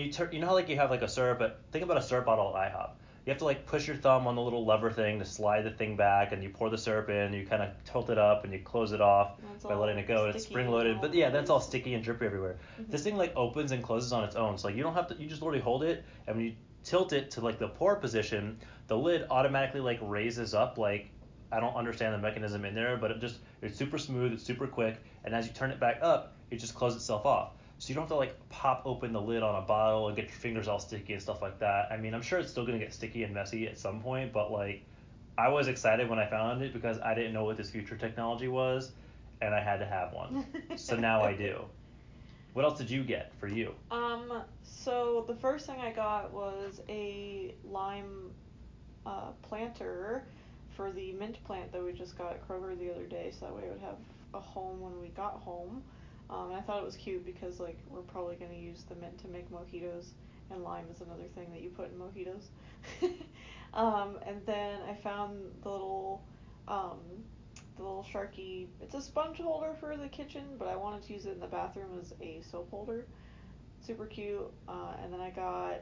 you turn, you know how, like, you have, like, a syrup, but think about a syrup bottle at IHOP. You have to, like, push your thumb on the little lever thing to slide the thing back, and you pour the syrup in, you kind of tilt it up, and you close it off by letting it go, and it's spring-loaded. But, yeah, that's all sticky and drippy everywhere. Mm-hmm. This thing, like, opens and closes on its own. So, like, you don't have to, you just literally hold it, and when you tilt it to, like, the pour position, the lid automatically, like, raises up. Like, I don't understand the mechanism in there, but it's super smooth, it's super quick, and as you turn it back up, it just closes itself off. So you don't have to, like, pop open the lid on a bottle and get your fingers all sticky and stuff like that. I mean, I'm sure it's still going to get sticky and messy at some point, but, like, I was excited when I found it because I didn't know what this future technology was, and I had to have one. So now I do. What else did you get for you? So the first thing I got was a lime planter for the mint plant that we just got at Kroger the other day, so that way it would have a home when we got home. And I thought it was cute because, like, we're probably going to use the mint to make mojitos, and lime is another thing that you put in mojitos. And then I found the little... little Sharky, it's a sponge holder for the kitchen, but I wanted to use it in the bathroom as a soap holder. Super cute. And then I got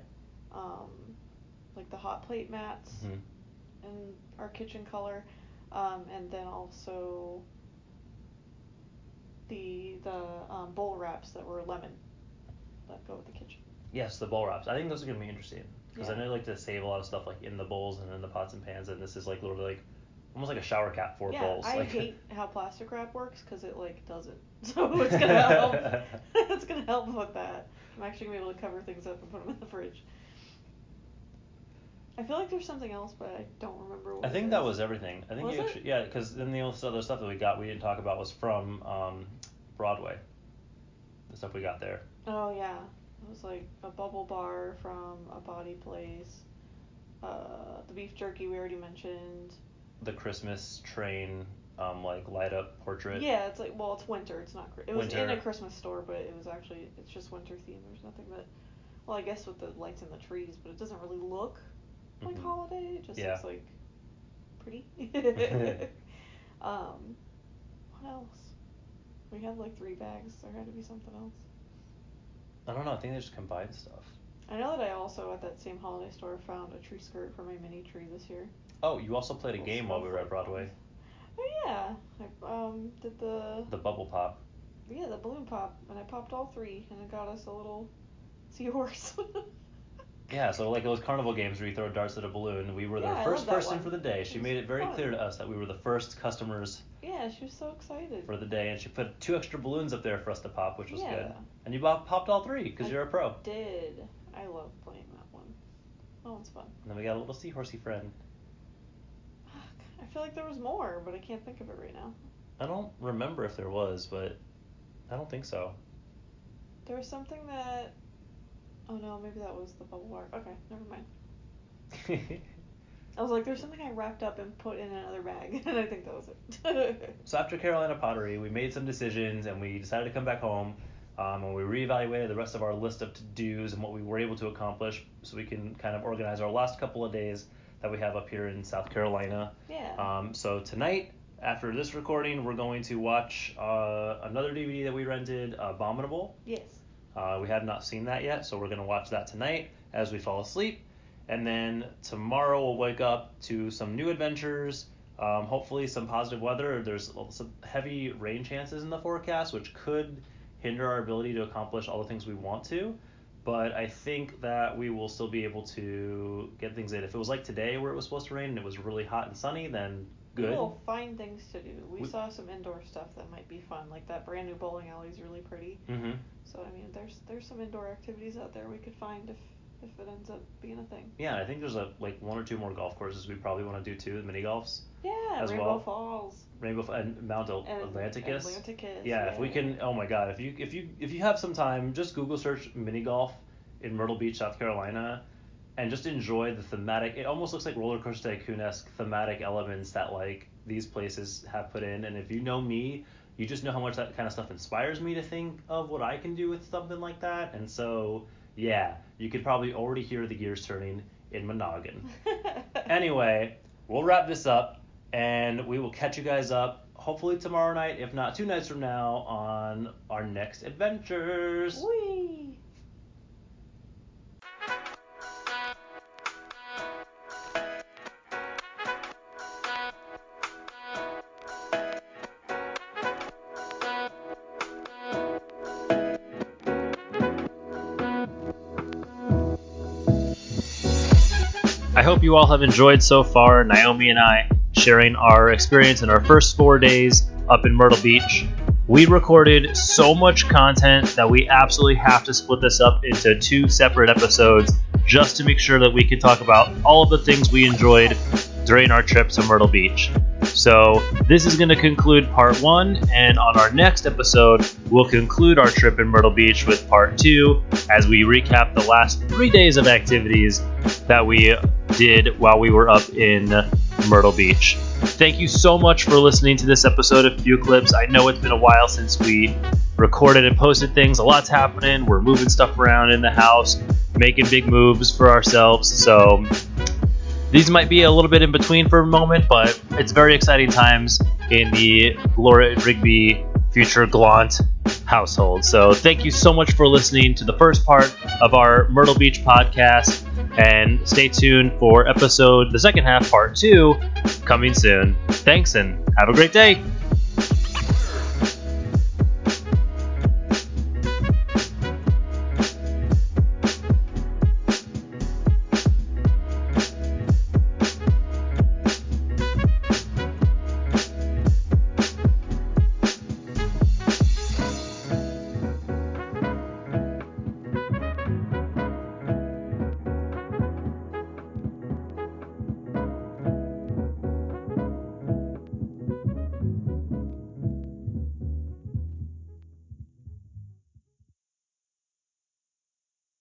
the hot plate mats, mm-hmm, in our kitchen color, and then also the bowl wraps that were lemon that go with the kitchen. Yes, the bowl wraps. I think those are going to be interesting because I know you like to save a lot of stuff, like, in the bowls and in the pots and pans, and this is, like, literally, like, almost like a shower cap for bowls. Yeah, I hate how plastic wrap works because it, like, doesn't. So it's gonna help. It's gonna help with that. I'm actually gonna be able to cover things up and put them in the fridge. I feel like there's something else, but I don't remember what. I think that was everything. I think was you actually, it? Yeah, because then the other stuff that we got we didn't talk about was from Broadway. The stuff we got there. Oh yeah, it was like a bubble bar from A Body Place. The beef jerky we already mentioned. The Christmas train, light up portrait. Yeah, it's like, well, it's winter. It's not. It was winter. In a Christmas store, but it was actually, it's just winter themed. There's nothing that, well, I guess with the lights and the trees, but it doesn't really look like holiday. it just looks like pretty. What else? We have like 3 bags. There had to be something else. I don't know. I think they just combined stuff. I know that I also at that same holiday store found a tree skirt for my mini tree this year. Oh, you also played a game while we were at Broadway. Oh yeah, I did the bubble pop. Yeah, the balloon pop, and I popped all 3, and it got us a little seahorse. Yeah, so like those carnival games where you throw darts at a balloon, we were the first person for the day. She made it very clear to us that we were the first customers. Yeah, she was so excited. For the day, and she put 2 extra balloons up there for us to pop, which was good. And you popped all 3, because you're a pro. I did. I love playing that one. That one's fun. And then we got a little seahorsey friend. I feel like there was more, but I can't think of it right now. I don't remember if there was, but I don't think so. There was something that... Oh no, maybe that was the bubble wrap. Okay, never mind. I was like, there's something I wrapped up and put in another bag, and I think that was it. So after Carolina Pottery, we made some decisions, and we decided to come back home, and we reevaluated the rest of our list of to-dos and what we were able to accomplish so we can kind of organize our last couple of days that we have up here in South Carolina. Yeah. So tonight, after this recording, we're going to watch another DVD that we rented, Abominable. Yes. We have not seen that yet, so we're going to watch that tonight as we fall asleep. And then tomorrow we'll wake up to some new adventures, hopefully some positive weather. There's some heavy rain chances in the forecast, which could hinder our ability to accomplish all the things we want to. But I think that we will still be able to get things in. If it was like today where it was supposed to rain and it was really hot and sunny, then good. We'll find things to do. We saw some indoor stuff that might be fun. Like that brand new bowling alley is really pretty. Mm-hmm. So, I mean, there's some indoor activities out there we could find if it ends up being a thing. Yeah, I think there's like 1 or 2 more golf courses we probably want to do too, the mini golfs. Yeah, as Rainbow well. Falls. Rainbow and Mount Atlanticus. Atlanticus. Yeah, if we can, oh my God, if you have some time, just Google search mini golf in Myrtle Beach, South Carolina, and just enjoy the thematic. It almost looks like Roller Coaster Tycoon-esque thematic elements that like these places have put in. And if you know me, you just know how much that kind of stuff inspires me to think of what I can do with something like that. And so, yeah, you could probably already hear the gears turning in my noggin. Anyway, we'll wrap this up. And we will catch you guys up, hopefully tomorrow night, if not 2 nights from now, on our next adventures. Whee! I hope you all have enjoyed so far, Naomi and I, sharing our experience in our first 4 days up in Myrtle Beach. We recorded so much content that we absolutely have to split this up into 2 separate episodes just to make sure that we could talk about all of the things we enjoyed during our trip to Myrtle Beach. So this is going to conclude part 1, and on our next episode, we'll conclude our trip in Myrtle Beach with part 2 as we recap the last 3 days of activities that we did while we were up in Myrtle Beach. Thank you so much for listening to this episode of Queue Clips. I know it's been a while since we recorded and posted things. A lot's happening. We're moving stuff around in the house, making big moves for ourselves. So these might be a little bit in between for a moment, but it's very exciting times in the Laura and Rigby future Glant household. So thank you so much for listening to the first part of our Myrtle Beach podcast, and stay tuned for the second half, part 2, coming soon. Thanks and have a great day.